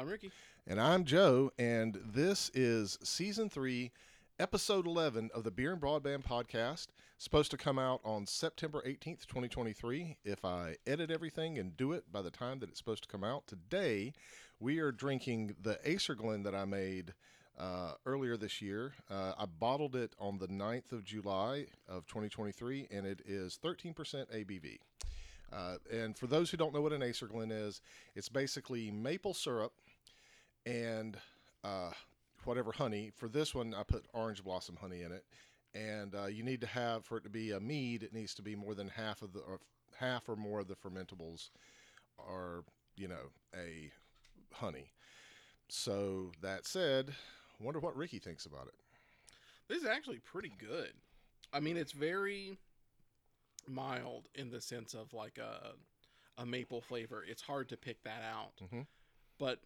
I'm Ricky. And I'm Joe, and this is Season 3, Episode 11 of the Beer and Broadband podcast. It's supposed to come out on September 18th, 2023. If I edit everything and do it by the time that it's supposed to come out, today we are drinking the Acerglyn that I made earlier this year. I bottled it on the 9th of July of 2023, and it is 13% ABV. And for those who don't know what an Acerglyn is, it's basically maple syrup and whatever honey. For this one, I put orange blossom honey in it. And you need to have, for it to be a mead, it needs to be more than half of the, or half or more of the fermentables are, you know, a honey. So that said, wonder what Ricky thinks about it. This is actually pretty good. I mean, it's very mild in the sense of like a maple flavor. It's hard to pick that out. Mm-hmm. But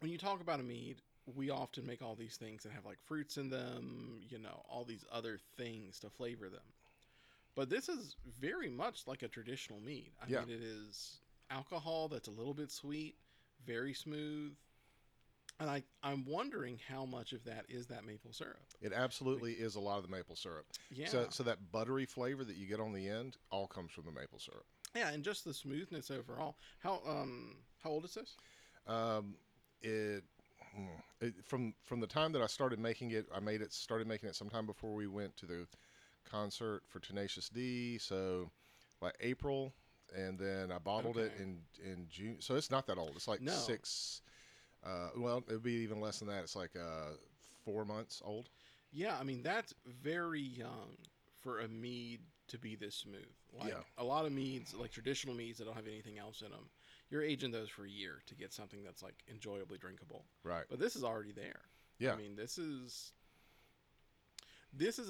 when you talk about a mead, we often make all these things that have like fruits in them, you know, all these other things to flavor them. But this is very much like a traditional mead. I mean, it is alcohol that's a little bit sweet, very smooth. And I'm wondering how much of that is that maple syrup. It absolutely is a lot of the maple syrup. Yeah. So that buttery flavor that you get on the end all comes from the maple syrup. Yeah, and just the smoothness overall. How old is this? From the time that I started making it, I started making it sometime before we went to the concert for Tenacious D. So like April, and then I bottled it in June. So it's not that old. It's like six. Well, it would be even less than that. It's like 4 months old. Yeah, I mean, that's very young for a mead to be this smooth. Like a lot of meads, like traditional meads that don't have anything else in them, you're aging those for a year to get something that's like enjoyably drinkable. Right. But this is already there. Yeah. I mean, this is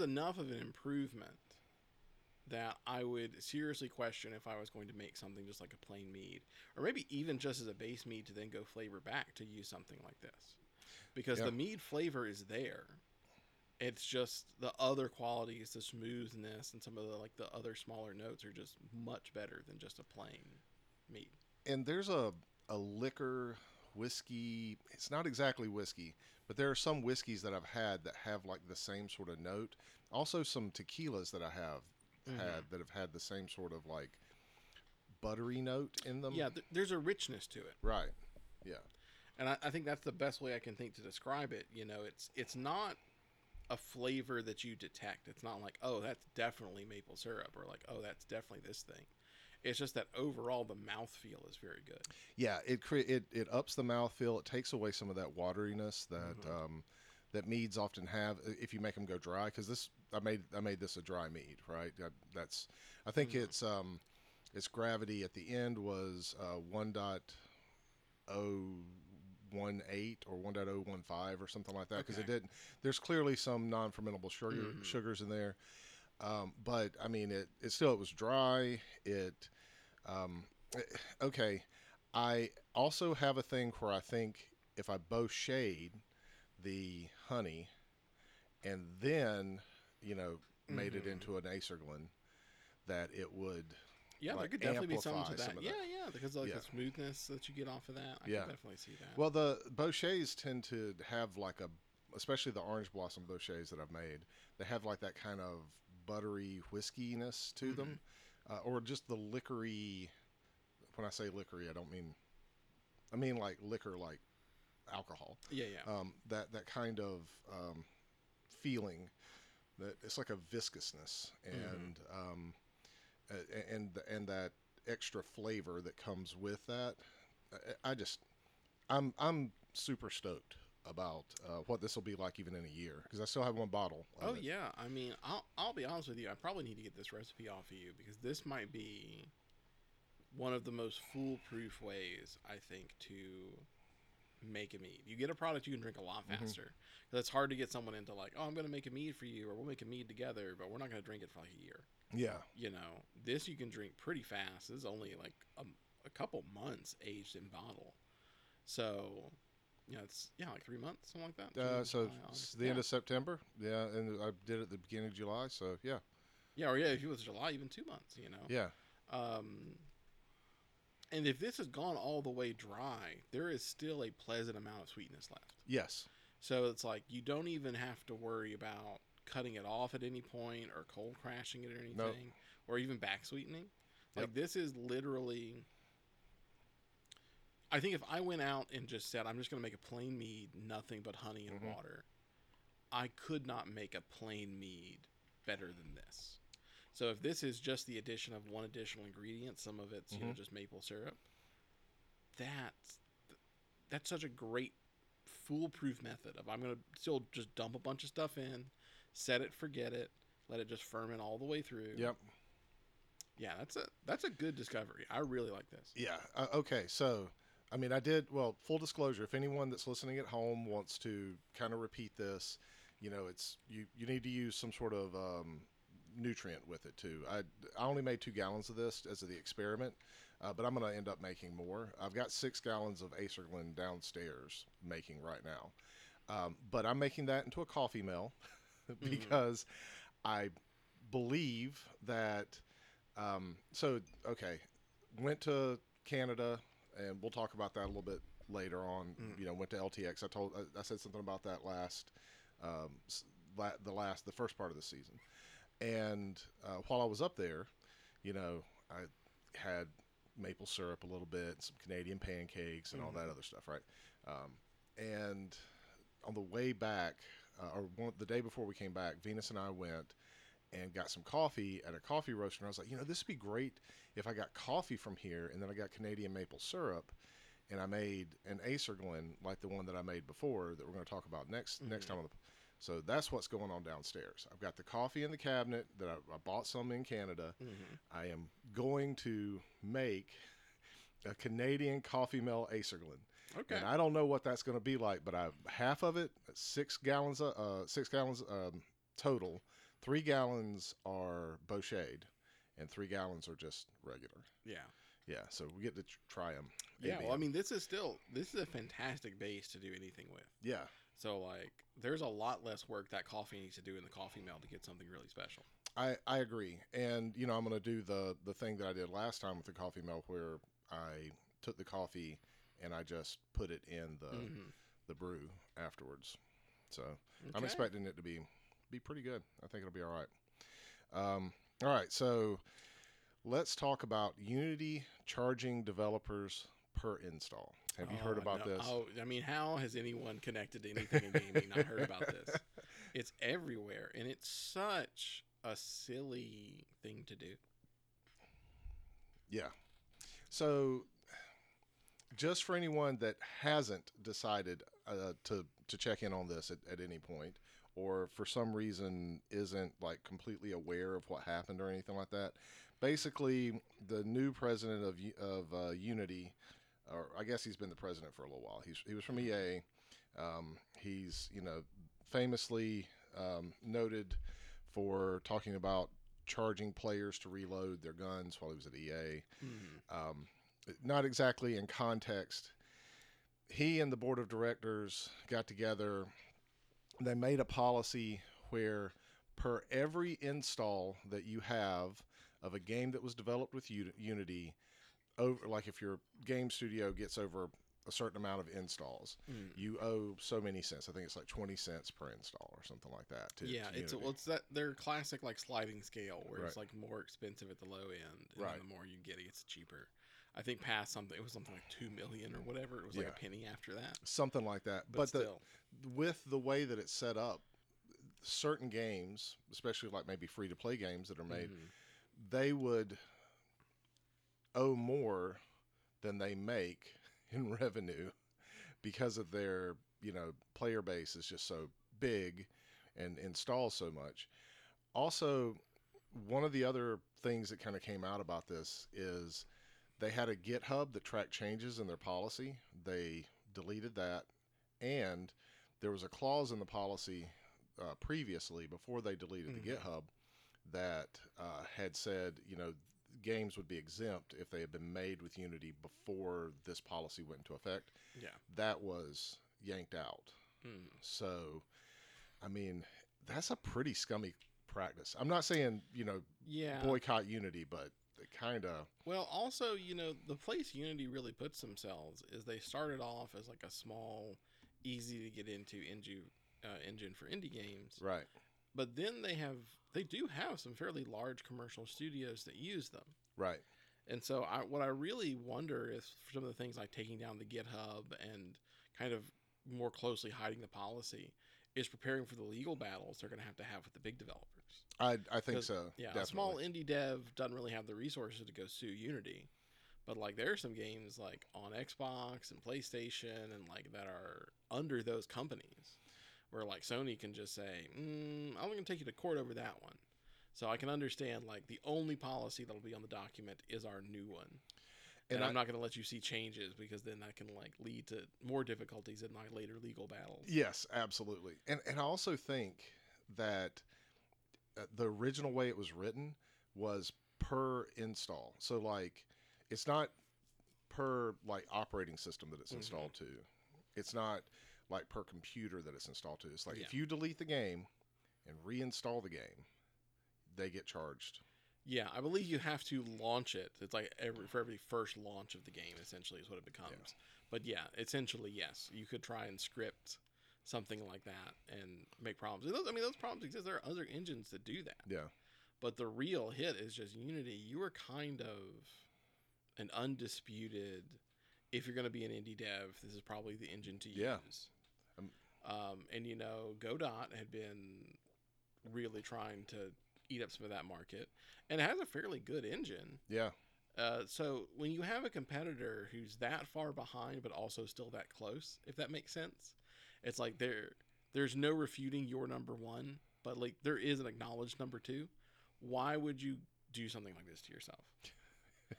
enough of an improvement that I would seriously question if I was going to make something just like a plain mead, or maybe even just as a base mead to then go flavor back to use something like this, because the mead flavor is there. It's just the other qualities, the smoothness and some of the other smaller notes are just much better than just a plain mead. And there's a liquor whiskey. It's not exactly whiskey, but there are some whiskeys that I've had that have like the same sort of note. Also some tequilas that I have had the same sort of like buttery note in them. Yeah, there's a richness to it. Right. Yeah. And I think that's the best way I can think to describe it. You know, it's not a flavor that you detect. It's not like, oh, that's definitely maple syrup, or like, oh, that's definitely this thing. It's just that overall the mouthfeel is very good. Yeah, it ups the mouthfeel. It takes away some of that wateriness that that meads often have if you make them go dry, because this I made this a dry mead, right? Its gravity at the end was 1.018 or 1.015 or something like that, because it didn't. There's clearly some non-fermentable sugars in there, but I mean it was dry. I also have a thing where I think if I bouchade the honey and then, you know, made it into an Acerglyn, that it would like, there could definitely be something to that. Because of the smoothness that you get off of that, I can definitely see that. Well, the Bouchets tend to have like especially the orange blossom Bouchets that I've made, they have like that kind of buttery whiskiness to them, or just the liquory. When I say liquory, I mean like liquor, like alcohol. That kind of feeling. That it's like a viscousness and that extra flavor that comes with that. I'm super stoked about what this will be like even in a year, because I still have one bottle. Yeah, I mean, I'll be honest with you. I probably need to get this recipe off of you, because this might be one of the most foolproof ways I think to make a mead. You get a product you can drink a lot faster. Because it's hard to get someone into like, oh, I'm going to make a mead for you, or we'll make a mead together, but we're not going to drink it for like a year. Yeah. You know, this you can drink pretty fast. This is only like a couple months aged in bottle. So, yeah, it's like 3 months, something like that. So it's the end of September. Yeah, and I did it at the beginning of July, so yeah. Yeah, or if it was July, even 2 months, you know. Yeah. And if this has gone all the way dry, there is still a pleasant amount of sweetness left. Yes. So it's like you don't even have to worry about cutting it off at any point or cold crashing it or anything. Nope. Or even back sweetening. Like, this is literally... I think if I went out and just said, I'm just going to make a plain mead, nothing but honey and water, I could not make a plain mead better than this. So if this is just the addition of one additional ingredient, some of it's, you know, just maple syrup, that's such a great foolproof method of, I'm going to still just dump a bunch of stuff in, set it, forget it, let it just ferment all the way through. Yep. Yeah, that's a good discovery. I really like this. Yeah. Okay. So, I mean, full disclosure, if anyone that's listening at home wants to kind of repeat this, you know, it's, you need to use some sort of nutrient with it too. I only made 2 gallons of this as of the experiment, but I'm going to end up making more. I've got 6 gallons of Acerglyn downstairs making right now. But I'm making that into a coffee mill because I believe that, went to Canada, and we'll talk about that a little bit later on. You know, went to LTX. I said something about that the first part of the season. And while I was up there, you know, I had maple syrup a little bit, some Canadian pancakes, and all that other stuff, right? And on the way back, the day before we came back, Venus and I went and got some coffee at a coffee roaster. And I was like, you know, this would be great if I got coffee from here, and then I got Canadian maple syrup, and I made an Acerglyn like the one that I made before that we're going to talk about next time. So that's what's going on downstairs. I've got the coffee in the cabinet that I bought some in Canada. I am going to make a Canadian coffee mill Acerglyn. Okay. And I don't know what that's going to be like, but I half of it, 6 gallons, total. 3 gallons are Beauchade, and 3 gallons are just regular. Yeah. Yeah, so we get to try them. Yeah, well, I mean, this is a fantastic base to do anything with. Yeah. So, like, there's a lot less work that coffee needs to do in the coffee mill to get something really special. I agree. And, you know, I'm going to do the thing that I did last time with the coffee mill where I took the coffee and I just put it in the brew afterwards. So, okay. I'm expecting it to be pretty good. I think it'll be all right. All right, so let's talk about Unity charging developers per install. Have you heard about this? Oh, I mean, how has anyone connected to anything in gaming not heard about this? It's everywhere, and it's such a silly thing to do. Yeah. So, just for anyone that hasn't decided to check in on this at any point, or for some reason isn't like completely aware of what happened or anything like that. Basically, the new president of Unity, or I guess he's been the president for a little while. He was from EA. He's, you know, famously noted for talking about charging players to reload their guns while he was at EA. Not exactly in context. He and the board of directors got together. They made a policy where per every install that you have of a game that was developed with Unity, like if your game studio gets over a certain amount of installs, you owe so many cents. I think it's like 20 cents per install or something like that. It's that their classic like sliding scale where it's like more expensive at the low end, and then the more you get, it gets cheaper. I think it was something like 2 million or whatever. It was like a penny after that. Something like that. But still. With the way that it's set up, certain games, especially like maybe free-to-play games that are made, they would owe more than they make in revenue because of their, you know, player base is just so big and installs so much. Also, one of the other things that kind of came out about this is... they had a GitHub that tracked changes in their policy. They deleted that. And there was a clause in the policy previously, before they deleted the GitHub, that had said, you know, games would be exempt if they had been made with Unity before this policy went into effect. Yeah. That was yanked out. So, I mean, that's a pretty scummy practice. I'm not saying, you know, boycott Unity, but... it kind of... Well, also, you know, the place Unity really puts themselves is they started off as like a small, easy-to-get-into engine for indie games. Right. But then they do have some fairly large commercial studios that use them. Right. And so what I really wonder is some of the things like taking down the GitHub and kind of more closely hiding the policy is preparing for the legal battles they're going to have with the big developers. I think so. Yeah, definitely. A small indie dev doesn't really have the resources to go sue Unity. But like there are some games like on Xbox and PlayStation and like that are under those companies where like Sony can just say, I'm going to take you to court over that one. So I can understand, like, the only policy that'll be on the document is our new one. And I'm not going to let you see changes because then that can, like, lead to more difficulties in my later legal battles. Yes, absolutely. And I also think that the original way it was written was per install. So, like, it's not per, like, operating system that it's installed to. It's not, like, per computer that it's installed to. It's like, if you delete the game and reinstall the game, they get charged. Yeah, I believe you have to launch it. It's like for every first launch of the game, essentially, is what it becomes. Yeah. But yeah, essentially, yes. You could try and script something like that and make problems. And those problems exist. There are other engines that do that. Yeah. But the real hit is just Unity. You are kind of an undisputed, if you're going to be an indie dev, this is probably the engine to use. Yeah. And, you know, Godot had been really trying to eat up some of that market, and it has a fairly good engine. Yeah. So when you have a competitor who's that far behind, but also still that close, if that makes sense, it's like there's no refuting your number one, but like there is an acknowledged number two. Why would you do something like this to yourself?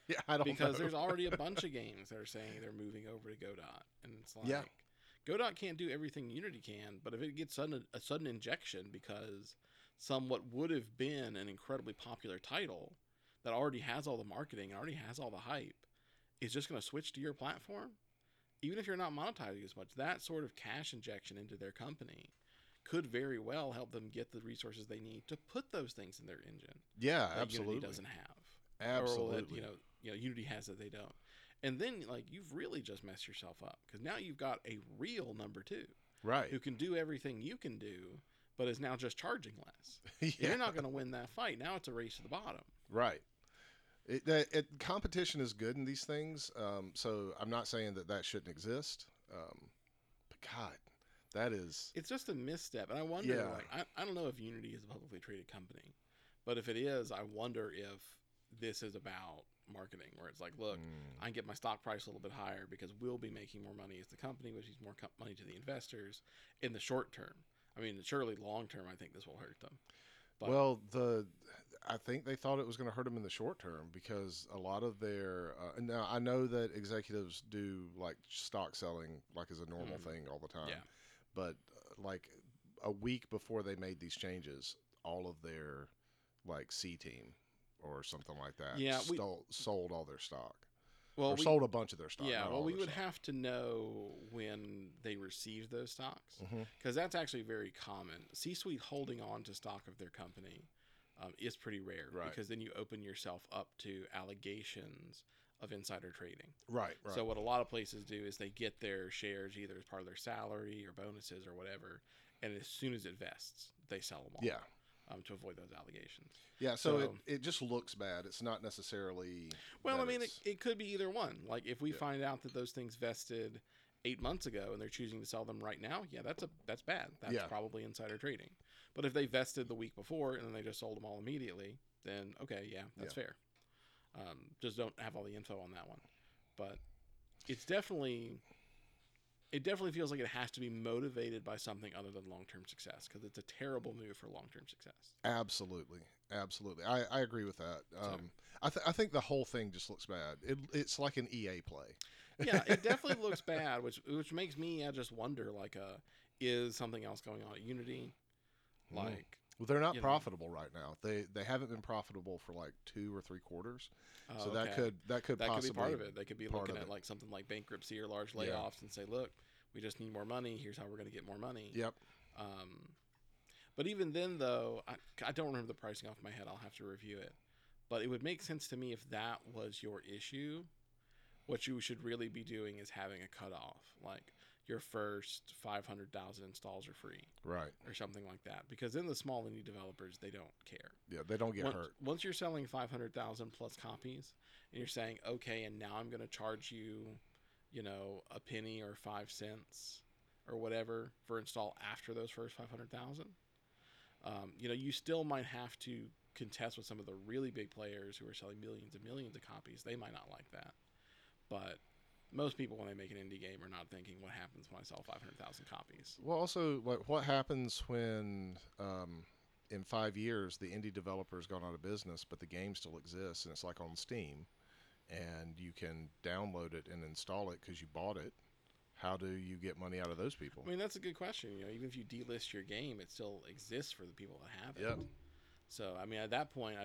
Yeah, I don't know. Because there's already a bunch of games that are saying they're moving over to Godot, and it's like Godot can't do everything Unity can, but if it gets a sudden injection because somewhat would have been an incredibly popular title that already has all the marketing, already has all the hype, is just going to switch to your platform, even if you're not monetizing as much, that sort of cash injection into their company could very well help them get the resources they need to put those things in their engine. Yeah, that absolutely. Unity doesn't have. Absolutely. Or that, you know, Unity has that they don't. And then, like, you've really just messed yourself up because now you've got a real number two, right? Who can do everything you can do, but is now just charging less. Yeah. You're not going to win that fight. Now it's a race to the bottom. Right. Competition is good in these things, so I'm not saying that shouldn't exist, but God, that is... It's just a misstep, and I wonder, like, I don't know if Unity is a publicly traded company, but if it is, I wonder if this is about marketing, where it's like, look, I can get my stock price a little bit higher because we'll be making more money as the company, which is more money to the investors in the short term. I mean, surely long term, I think this will hurt them. But I think they thought it was going to hurt them in the short term because a lot of their... now, I know that executives do like stock selling like as a normal thing all the time. Yeah. But like a week before they made these changes, all of their like C team or something like that sold all their stock. Well, sold a bunch of their stock. Yeah, well, we would have to know when they received those stocks because that's actually very common. C-suite holding on to stock of their company is pretty rare because then you open yourself up to allegations of insider trading. Right. So what a lot of places do is they get their shares either as part of their salary or bonuses or whatever, and as soon as it vests, they sell them all. Yeah. To avoid those allegations. Yeah, so it just looks bad. It's not necessarily... Well, I mean, it could be either one. Like, if we find out that those things vested 8 months ago and they're choosing to sell them right now, that's bad. That's probably insider trading. But if they vested the week before and then they just sold them all immediately, then, okay, that's fair. Just don't have all the info on that one. But it's definitely... It definitely feels like it has to be motivated by something other than long-term success because it's a terrible move for long-term success. Absolutely. Absolutely. I agree with that. I think the whole thing just looks bad. It's like an EA play. Yeah, it definitely looks bad, which makes me, I just wonder, like, is something else going on at Unity? Like... Well, they're not profitable right now. They haven't been profitable for like 2 or 3 quarters. So that could possibly be part of it. They could be looking at like something like bankruptcy or large layoffs and say, look, we just need more money. Here's how we're going to get more money. Yep. But even then, though, I don't remember the pricing off my head. I'll have to review it. But it would make sense to me if that was your issue. What you should really be doing is having a cutoff, like your first 500,000 installs are free, right, or something like that. Because then the small indie developers, they don't care. Yeah, they don't get hurt. Once you're selling 500,000 plus copies, and you're saying, okay, and now I'm going to charge you, you know, a penny or 5 cents or whatever for install after those first 500,000. You know, you still might have to contest with some of the really big players who are selling millions and millions of copies. They might not like that. But most people, when they make an indie game, are not thinking, what happens when I sell 500,000 copies? Well, also, like, what happens when in 5 years the indie developer's gone out of business, but the game still exists, and it's like on Steam, and you can download it and install it because you bought it? How do you get money out of those people? I mean, that's a good question. You know, even if you delist your game, it still exists for the people that have it. Yep. So, I mean, at that point,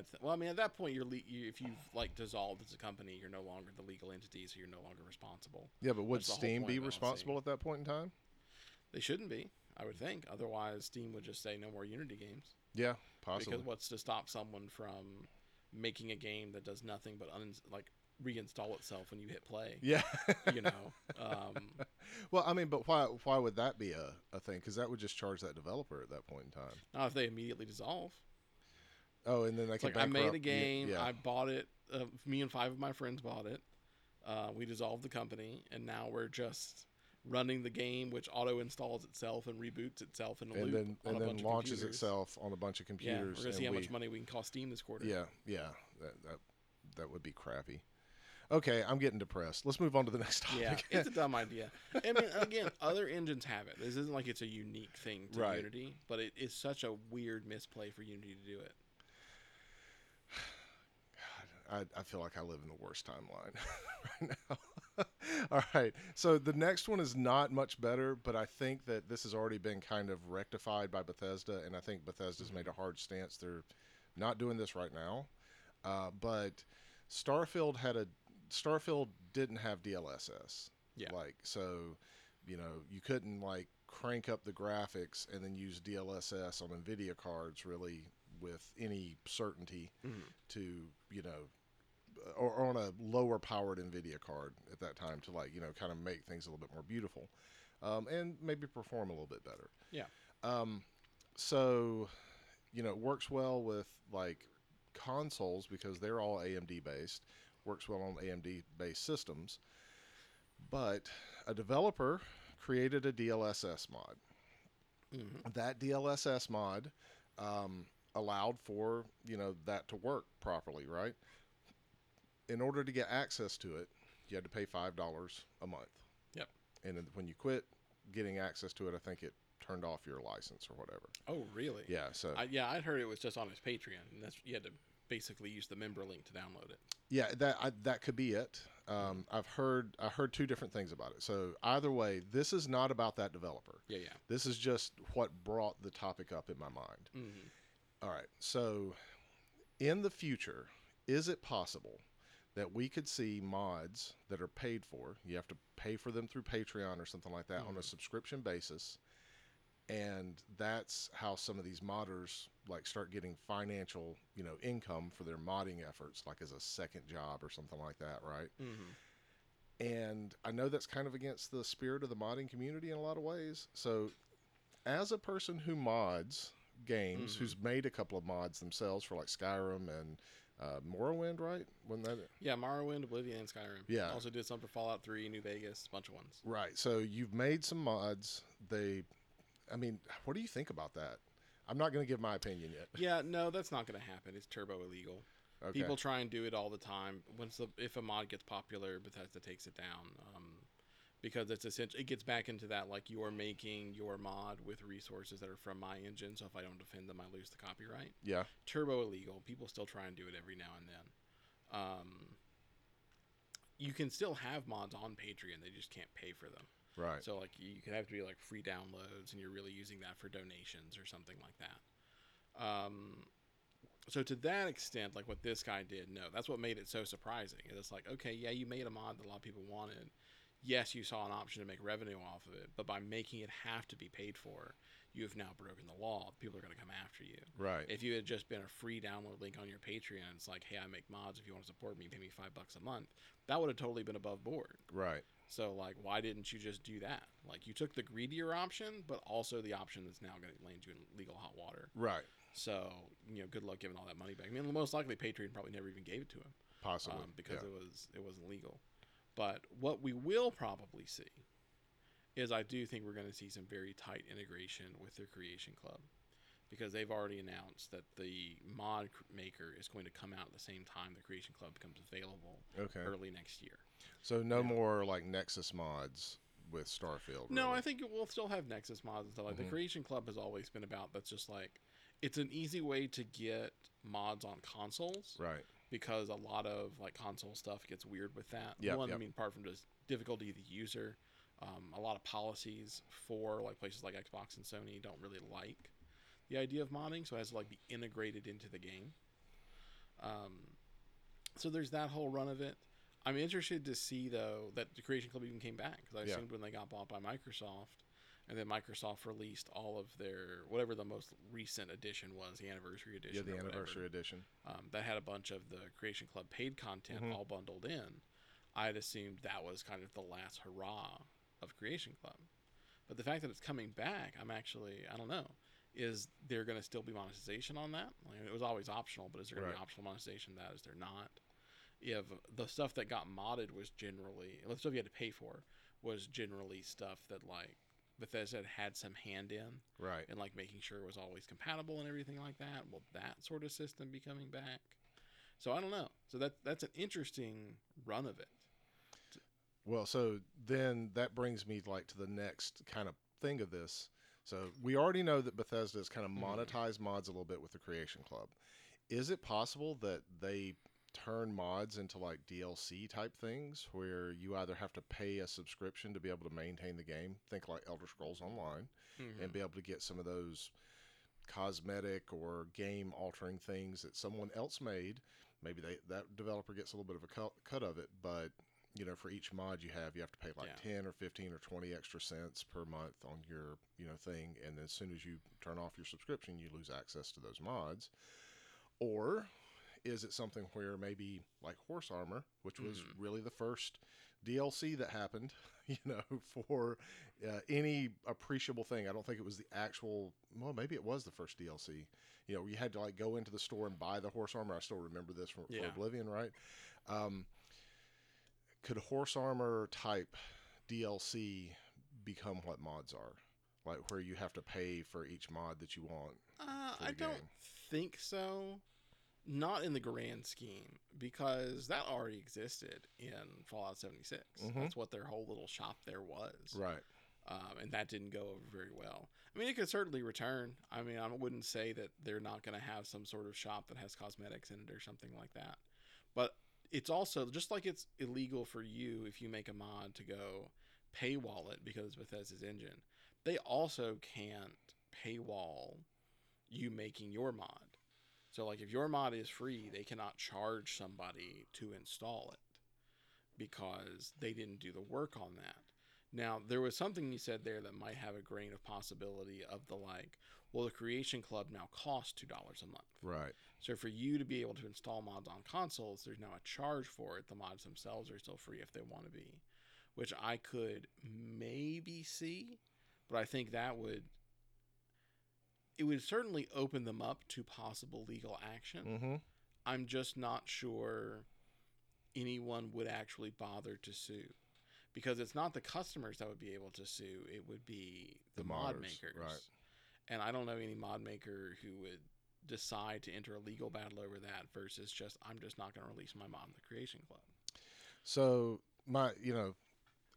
you're if you've like dissolved as a company, you're no longer the legal entity, so you're no longer responsible. Yeah, but would Steam be responsible at that point in time? They shouldn't be, I would think. Otherwise, Steam would just say no more Unity games. Yeah, possibly. Because what's to stop someone from making a game that does nothing but reinstall itself when you hit play? Yeah. You know? Well, I mean, but why would that be a thing? Because that would just charge that developer at that point in time. Not if they immediately dissolve. Oh, and then I can bankrupt. I made a game. Yeah. I bought it. Me and five of my friends bought it. We dissolved the company, and now we're just running the game, which auto installs itself and reboots itself in a loop, and then launches itself on a bunch of computers. Yeah, we're gonna see how much money we can cost Steam this quarter. Yeah, that would be crappy. Okay, I'm getting depressed. Let's move on to the next topic. Yeah, it's a dumb idea. I mean, again, other engines have it. This isn't like it's a unique thing to Unity, but it is such a weird misplay for Unity to do it. God, I feel like I live in the worst timeline right now. All right. So the next one is not much better, but I think that this has already been kind of rectified by Bethesda, and I think Bethesda's made a hard stance. They're not doing this right now. But Starfield didn't have DLSS. Yeah. So, you know, you couldn't crank up the graphics and then use DLSS on Nvidia cards really with any certainty to, you know, or on a lower powered Nvidia card at that time to kind of make things a little bit more beautiful, and maybe perform a little bit better. Yeah. So, you know, it works well with consoles because they're all AMD based, works well on AMD based systems, but a developer created a DLSS mod. That DLSS mod allowed for, you know, that to work properly, right? In order to get access to it, you had to pay $5 a month. Yep. And then when you quit getting access to it, I think it turned off your license or whatever. Oh, really? Yeah. So I'd heard it was just on his Patreon, and that's, you had to basically use the member link to download it. Yeah, that could be it. I heard two different things about it. So either way, this is not about that developer. Yeah. This is just what brought the topic up in my mind. Mm-hmm. All right. So in the future, is it possible that we could see mods that are paid for? You have to pay for them through Patreon or something like that on a subscription basis. And that's how some of these modders start getting financial, you know, income for their modding efforts, as a second job or something like that, right? Mm-hmm. And I know that's kind of against the spirit of the modding community in a lot of ways. So as a person who mods games, who's made a couple of mods themselves for Skyrim and Morrowind, right? Wasn't that it? Yeah, Morrowind, Oblivion, and Skyrim. Yeah. Also did some for Fallout 3, New Vegas, a bunch of ones. Right. So you've made some mods. What do you think about that? I'm not going to give my opinion yet. Yeah, no, that's not going to happen. It's turbo illegal. Okay. People try and do it all the time. If a mod gets popular, Bethesda takes it down, because it's essentially, it gets back into that, you're making your mod with resources that are from my engine, so if I don't defend them, I lose the copyright. Yeah. Turbo illegal. People still try and do it every now and then. You can still have mods on Patreon. They just can't pay for them. Right. So, you could have to be, free downloads, and you're really using that for donations or something like that. So, to that extent, what this guy did, no. That's what made it so surprising. It's okay, yeah, you made a mod that a lot of people wanted. yes, you saw an option to make revenue off of it, but by making it have to be paid for, you have now broken the law. People are going to come after you. Right. If you had just been a free download link on your Patreon, it's like, hey, I make mods. If you want to support me, pay me $5 a month. That would have totally been above board. Right. So, like, why didn't you just do that? Like, you took the greedier option, but also the option that's now going to land you in legal hot water. Right. So, you know, good luck giving all that money back. I mean, most likely Patreon probably never even gave it to him. Possibly. Because it wasn't legal. But what we will probably see is I do think we're going to see some very tight integration with the Creation Club, because they've already announced that the mod maker is going to come out at the same time the Creation Club becomes available early next year. So no more like Nexus mods with Starfield. No, really. I think we'll still have Nexus mods and stuff like that. The Creation Club has always been about, that's just like, it's an easy way to get mods on consoles. Right. Because a lot of like console stuff gets weird with that. I mean, apart from just difficulty of the user, a lot of policies for like places like Xbox and Sony don't really like the idea of modding, so it has to like be integrated into the game. So there's that whole run of it. I'm interested to see though that the Creation Club even came back, because I assumed when they got bought by Microsoft, and then Microsoft released all of their whatever the most recent edition was, the anniversary edition. Yeah, the anniversary edition that had a bunch of the Creation Club paid content all bundled in. I had assumed that was kind of the last hurrah of Creation Club, but the fact that it's coming back, I'm actually, I don't know, is there going to still be monetization on that? Like, it was always optional, but is there going to be optional monetization? That is there not? If the stuff that got modded was generally, the stuff you had to pay for was generally stuff that like Bethesda had some hand in, right? And like making sure it was always compatible and everything like that. Will that sort of system be coming back? So I don't know. So that's an interesting run of it. Well, so then that brings me like to the next kind of thing of this. So we already know that Bethesda has kind of monetized mods a little bit with the Creation Club. Is it possible that they turn mods into like DLC type things where you either have to pay a subscription to be able to maintain the game, think like Elder Scrolls Online, and be able to get some of those cosmetic or game altering things that someone else made? Maybe that developer gets a little bit of a cut of it, but you know, for each mod you have to pay like 10 or 15 or 20 extra cents per month on your, you know, thing. And then as soon as you turn off your subscription, you lose access to those mods. Or is it something where maybe like Horse Armor, which was really the first DLC that happened, you know, for any appreciable thing? I don't think it was the actual, well, maybe it was the first DLC. You know, you had to like go into the store and buy the Horse Armor. I still remember this from Oblivion, right? Could Horse Armor type DLC become what mods are? Like where you have to pay for each mod that you want? I don't think so. Not in the grand scheme, because that already existed in Fallout 76. That's what their whole little shop there was. Right. And that didn't go over very well. I mean, it could certainly return. I mean, I wouldn't say that they're not going to have some sort of shop that has cosmetics in it or something like that. But it's also just like it's illegal for you if you make a mod to go paywall it because it's Bethesda's engine. They also can't paywall you making your mod. So like if your mod is free, they cannot charge somebody to install it because they didn't do the work on that. Now, there was something you said there that might have a grain of possibility of the like, well, the Creation Club now costs $2 a month. Right. So for you to be able to install mods on consoles, there's now a charge for it. The mods themselves are still free if they want to be, which I could maybe see, but I think that would, it would certainly open them up to possible legal action. I'm just not sure anyone would actually bother to sue. Because it's not the customers that would be able to sue. It would be the mod makers. Right. And I don't know any mod maker who would decide to enter a legal battle over that versus just, I'm just not going to release my mod in the Creation Club. So, you know,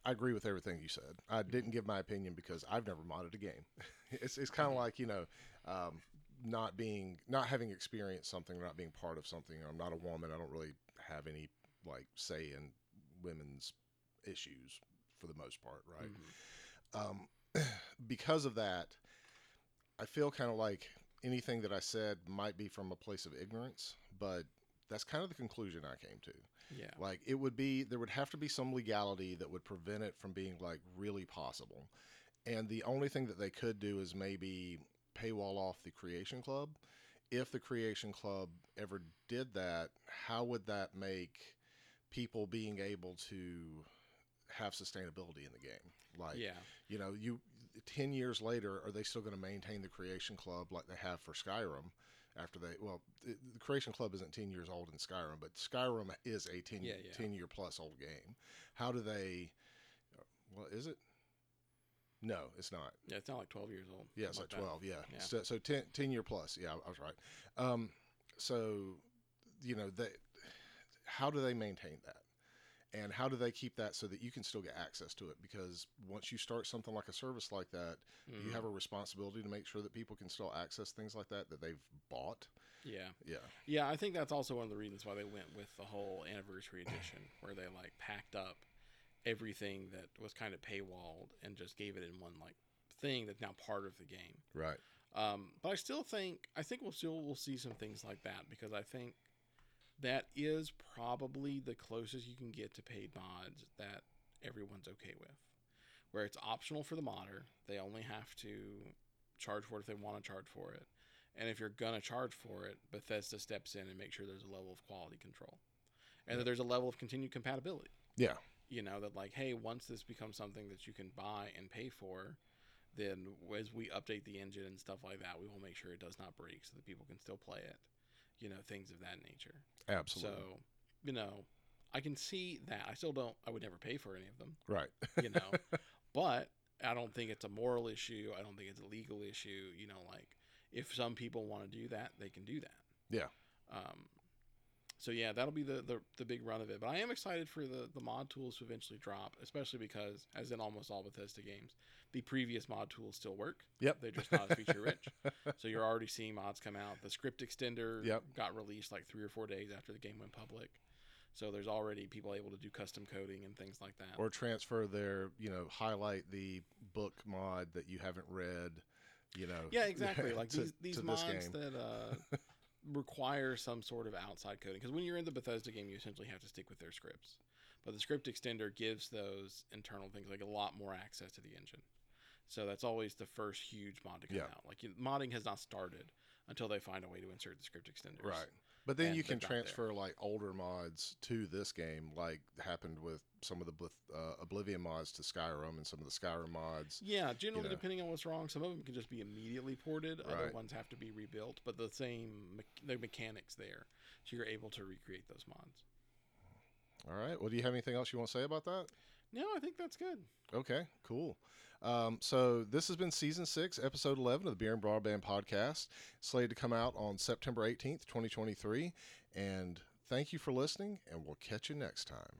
I agree with everything you said. I didn't give my opinion because I've never modded a game. It's kind of like, you know, not having experienced something, not being part of something. I'm not a woman. I don't really have any, like, say in women's issues for the most part, right? Because of that, I feel kind of like anything that I said might be from a place of ignorance, but That's kind of the conclusion I came to. Yeah. Like, it would be, there would have to be some legality that would prevent it from being, like, really possible. And the only thing that they could do is maybe paywall off the Creation Club. If the Creation Club ever did that, how would that make people being able to have sustainability in the game? Like, yeah. You know, you 10 years later, are they still going to maintain the Creation Club like they have for Skyrim? After they, well, the Creation Club isn't 10 years old in Skyrim, but Skyrim is a 10 year plus old game. How do they, well, is it? No, it's not. Yeah, it's not like 12 years old. Yeah, it's like 12, yeah. So 10 year plus. Yeah, I was right. So, you know, how do they maintain that? And how do they keep that so that you can still get access to it? Because once you start something like a service like that, mm-hmm. you have a responsibility to make sure that people can still access things like that that they've bought. Yeah. Yeah. Yeah, I think that's also one of the reasons why they went with the whole anniversary edition, where they, like, packed up everything that was kind of paywalled and just gave it in one, like, thing that's now part of the game. Right. But I still think, we'll see some things like that, because I think that is probably the closest you can get to paid mods that everyone's okay with, where it's optional for the modder. They only have to charge for it if they want to charge for it. And if you're going to charge for it, Bethesda steps in and makes sure there's a level of quality control and that there's a level of continued compatibility. Yeah. You know, that, like, hey, once this becomes something that you can buy and pay for, then as we update the engine and stuff like that, we will make sure it does not break so that people can still play it. You know, things of that nature. Absolutely. So, you know, I can see that. I would never pay for any of them. Right. You know, but I don't think it's a moral issue. I don't think it's a legal issue. You know, like, if some people want to do that, they can do that. Yeah. So yeah, that'll be the big run of it. But I am excited for the mod tools to eventually drop, especially because, as in almost all Bethesda games, the previous mod tools still work. Yep. They're just not as feature rich. So you're already seeing mods come out. The script extender got released like 3 or 4 days after the game went public. So there's already people able to do custom coding and things like that. Or transfer their, you know, highlight the book mod that you haven't read, you know. Yeah, exactly. Like these mods that... require some sort of outside coding, because when you're in the Bethesda game, you essentially have to stick with their scripts, but the script extender gives those internal things like a lot more access to the engine. So that's always the first huge mod to come out. Like, modding has not started until they find a way to insert the script extenders. Right. But then you can transfer like older mods to this game, like happened with some of the Oblivion mods to Skyrim and some of the Skyrim mods. Yeah, generally, you know, depending on what's wrong, some of them can just be immediately ported. Right. Other ones have to be rebuilt, but the same the mechanics there. So you're able to recreate those mods. All right. Well, do you have anything else you want to say about that? No, I think that's good. Okay, cool. So this has been Season 6, Episode 11 of the Beer and Broadband Podcast, slated to come out on September 18th, 2023. And thank you for listening, and we'll catch you next time.